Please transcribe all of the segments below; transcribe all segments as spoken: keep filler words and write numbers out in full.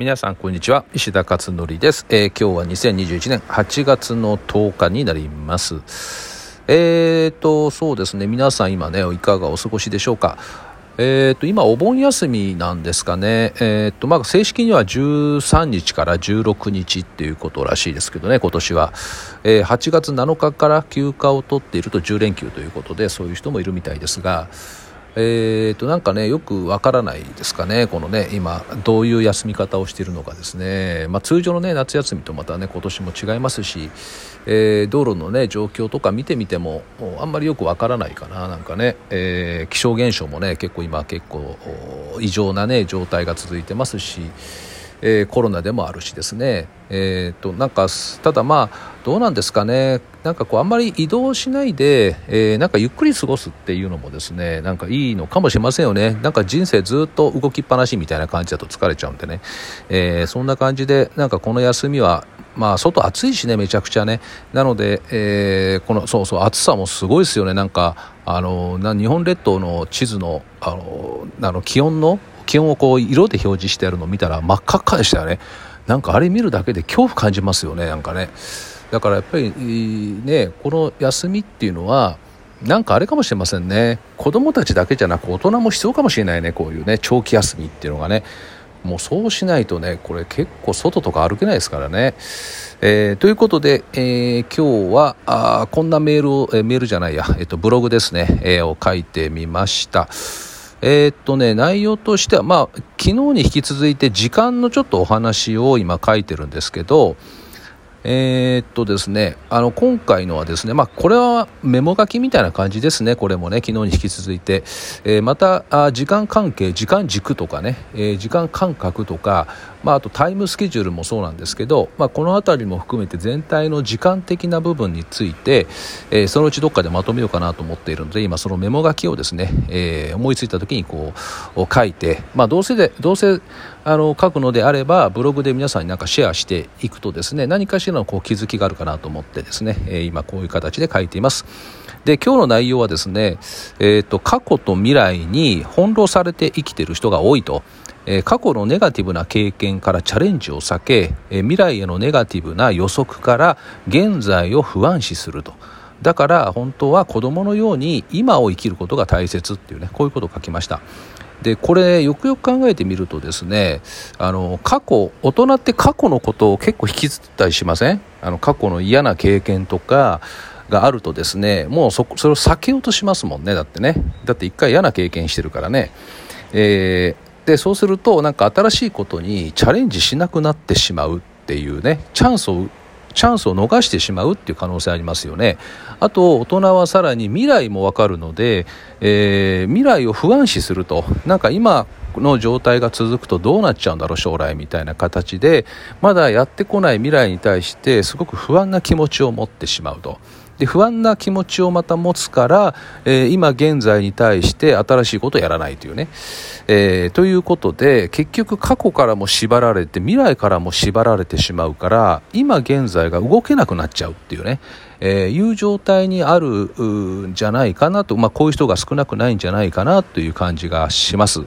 皆さんこんにちは、石田勝則です。えー、今日はにせんにじゅういちねんはちがつのとおかになります。えーとそうですね、皆さん今ねいかがお過ごしでしょうか。えーと今お盆休みなんですかね。えーとまあ正式にはじゅうさんにちからじゅうろくにちっていうことらしいですけどね、今年は、えー、はちがつなのかから休暇を取っているとじゅうれんきゅうということで、そういう人もいるみたいですが、えーとなんかねよくわからないですかね、このね今どういう休み方をしているのかですね。まあ、通常のね夏休みとまたね今年も違いますし、えー、道路のね状況とか見てみてもあんまりよくわからないかな。なんかね、えー、気象現象もね結構今結構異常なね状態が続いてますし、えー、コロナでもあるしですね。えー、となんかただまあどうなんですかね、なんかこうあんまり移動しないで、えー、なんかゆっくり過ごすっていうのもですね、なんかいいのかもしれませんよね。なんか人生ずっと動きっぱなしみたいな感じだと疲れちゃうんでね、えー、そんな感じでなんかこの休みはまあ外暑いしね、めちゃくちゃね、なので、えー、このそうそう暑さもすごいですよね。なんかあのな日本列島の地図のあのあの気温の気温をこう色で表示してあるのを見たら真っ赤っかでしたよね。なんかあれ見るだけで恐怖感じますよね、なんかね。だからやっぱりねこの休みっていうのはなんかあれかもしれませんね、子供たちだけじゃなく大人も必要かもしれないね、こういうね長期休みっていうのがね。もうそうしないとねこれ結構外とか歩けないですからね。えー、ということで、えー、今日はあこんなメールを、えー、メールじゃないや、えー、とブログですね、えー、を書いてみました。えーっとね、内容としては、まあ、昨日に引き続いて時間のちょっとお話を今書いてるんですけど、えーっとですね、あの今回のはですね、まあ、これはメモ書きみたいな感じですね。これもね昨日に引き続いて、えー、またあ時間関係、時間軸とかね、えー、時間感覚とか、まあ、あとタイムスケジュールもそうなんですけど、まあ、このあたりも含めて全体の時間的な部分について、えー、そのうちどっかでまとめようかなと思っているので、今そのメモ書きをですね、えー、思いついた時にこう書いて、まあ、どうせでどうせあの書くのであればブログで皆さんになんかシェアしていくとですね、何かしらのこう気づきがあるかなと思ってですね、えー、今こういう形で書いています。で今日の内容はですね、えー、と過去と未来に翻弄されて生きている人が多いと、えー、過去のネガティブな経験からチャレンジを避け、えー、未来へのネガティブな予測から現在を不安視すると、だから本当は子供のように今を生きることが大切っていうね、こういうことを書きました。でこれよくよく考えてみるとですね、あの過去、大人って過去のことを結構引きずったりしません？あの過去の嫌な経験とかがあるとですね、もう そ, それを避けようとしますもんね。だってねだって一回嫌な経験してるからね、えー、でそうするとなんか新しいことにチャレンジしなくなってしまうっていうね、チャンスをチャンスを逃してしまうっていう可能性ありますよね。あと大人はさらに未来もわかるので、えー、未来を不安視すると、なんか今の状態が続くとどうなっちゃうんだろう将来みたいな形で、まだやってこない未来に対してすごく不安な気持ちを持ってしまうと。で不安な気持ちをまた持つから、えー、今現在に対して新しいことをやらないというね、えー、ということで結局過去からも縛られて未来からも縛られてしまうから、今現在が動けなくなっちゃうっていうね、えー、いう状態にあるんじゃないかなと、まあ、こういう人が少なくないんじゃないかなという感じがします。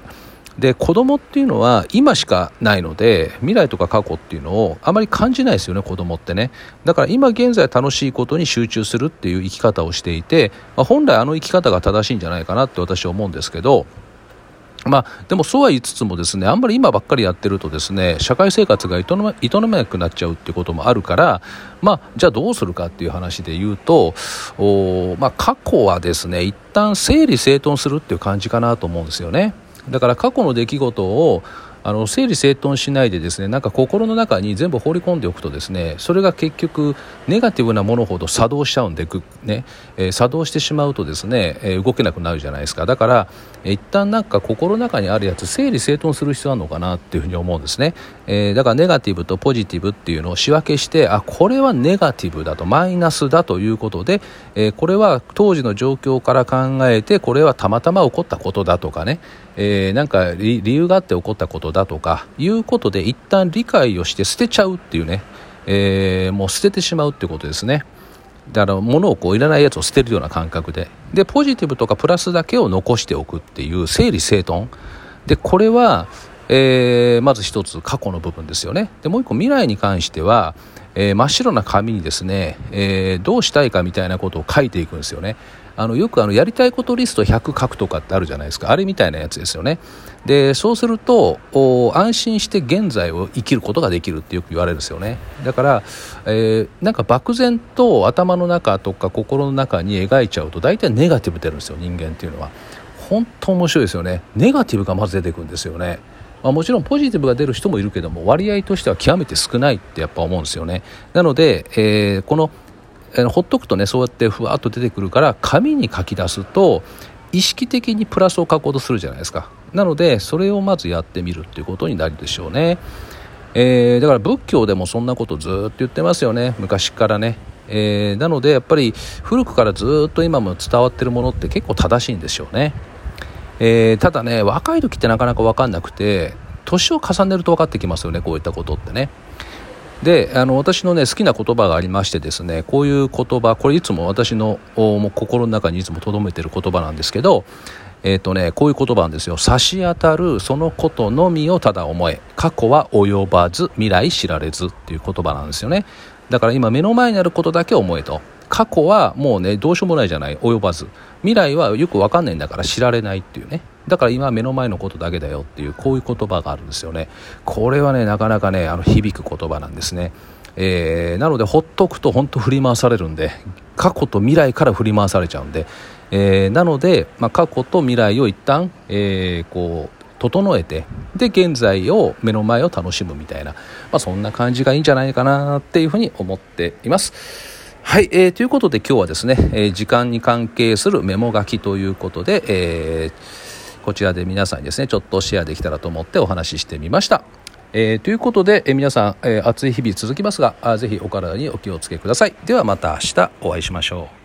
で子供っていうのは今しかないので、未来とか過去っていうのをあまり感じないですよね、子供ってね。だから今現在楽しいことに集中するっていう生き方をしていて、まあ、本来あの生き方が正しいんじゃないかなって私は思うんですけど、まあ、でもそうは言いつつもですね、あんまり今ばっかりやってるとですね、社会生活が営め、営めなくなっちゃうっていうこともあるから、まあ、じゃあどうするかっていう話で言うと、お、まあ、過去はですね一旦整理整頓するっていう感じかなと思うんですよね。だから過去の出来事をあの整理整頓しないでですね、なんか心の中に全部放り込んでおくとですね、それが結局ネガティブなものほど作動しちゃうんで、ねえー、作動してしまうとですね、えー、動けなくなるじゃないですか。だから一旦なんか心の中にあるやつ整理整頓する必要あるのかなっていうふうに思うんですね。えー、だからネガティブとポジティブっていうのを仕分けして、あこれはネガティブだとマイナスだということで、えー、これは当時の状況から考えてこれはたまたま起こったことだとかね、えー、なんか理由があって起こったことだとかいうことで一旦理解をして捨てちゃうっていうね、えー、もう捨ててしまうってことですね。だから物をこういらないやつを捨てるような感覚で、でポジティブとかプラスだけを残しておくっていう整理整頓で、これはえー、まず一つ過去の部分ですよね。でもう一個未来に関しては、えー、真っ白な紙にですね、えー、どうしたいかみたいなことを書いていくんですよね。あのよくあのやりたいことリストひゃく書くとかってあるじゃないですか。あれみたいなやつですよね。でそうすると安心して現在を生きることができるってよく言われるんですよね。だから、えー、なんか漠然と頭の中とか心の中に描いちゃうと大体ネガティブ出るんですよ。人間っていうのは本当面白いですよね。ネガティブがまず出てくるんですよね。まあ、もちろんポジティブが出る人もいるけども割合としては極めて少ないってやっぱ思うんですよね。なので、えー、このほっとくとねそうやってふわっと出てくるから紙に書き出すと意識的にプラスを書こうとするじゃないですか。なのでそれをまずやってみるっていうことになるでしょうね。えー、だから仏教でもそんなことずっと言ってますよね、昔からね。えー、なのでやっぱり古くからずっと今も伝わってるものって結構正しいんでしょうね。えー、ただね若い時ってなかなか分かんなくて年を重ねると分かってきますよね、こういったことってね。であの私のね好きな言葉がありましてですね、こういう言葉これいつも私のもう心の中にいつも留めてる言葉なんですけど、えーとね、こういう言葉なんですよ。差し当たるそのことのみをただ思え、過去は及ばず未来知られずっていう言葉なんですよね。だから今目の前にあることだけ思えと、過去はもうねどうしようもないじゃない、及ばず未来はよく分かんないんだから知られないっていうね、だから今目の前のことだけだよっていうこういう言葉があるんですよね。これはねなかなかねあの響く言葉なんですね。えー、なのでほっとくと本当振り回されるんで過去と未来から振り回されちゃうんで、えー、なので、まあ、過去と未来を一旦、えー、こう整えてで現在を目の前を楽しむみたいな、まあ、そんな感じがいいんじゃないかなっていうふうに思っています。はい、えー、ということで今日はですね、えー、時間に関係するメモ書きということで、えー、こちらで皆さんにですねちょっとシェアできたらと思ってお話ししてみました。えー、ということで、えー、皆さん、えー、暑い日々続きますがぜひお体にお気をつけください。ではまた明日お会いしましょう。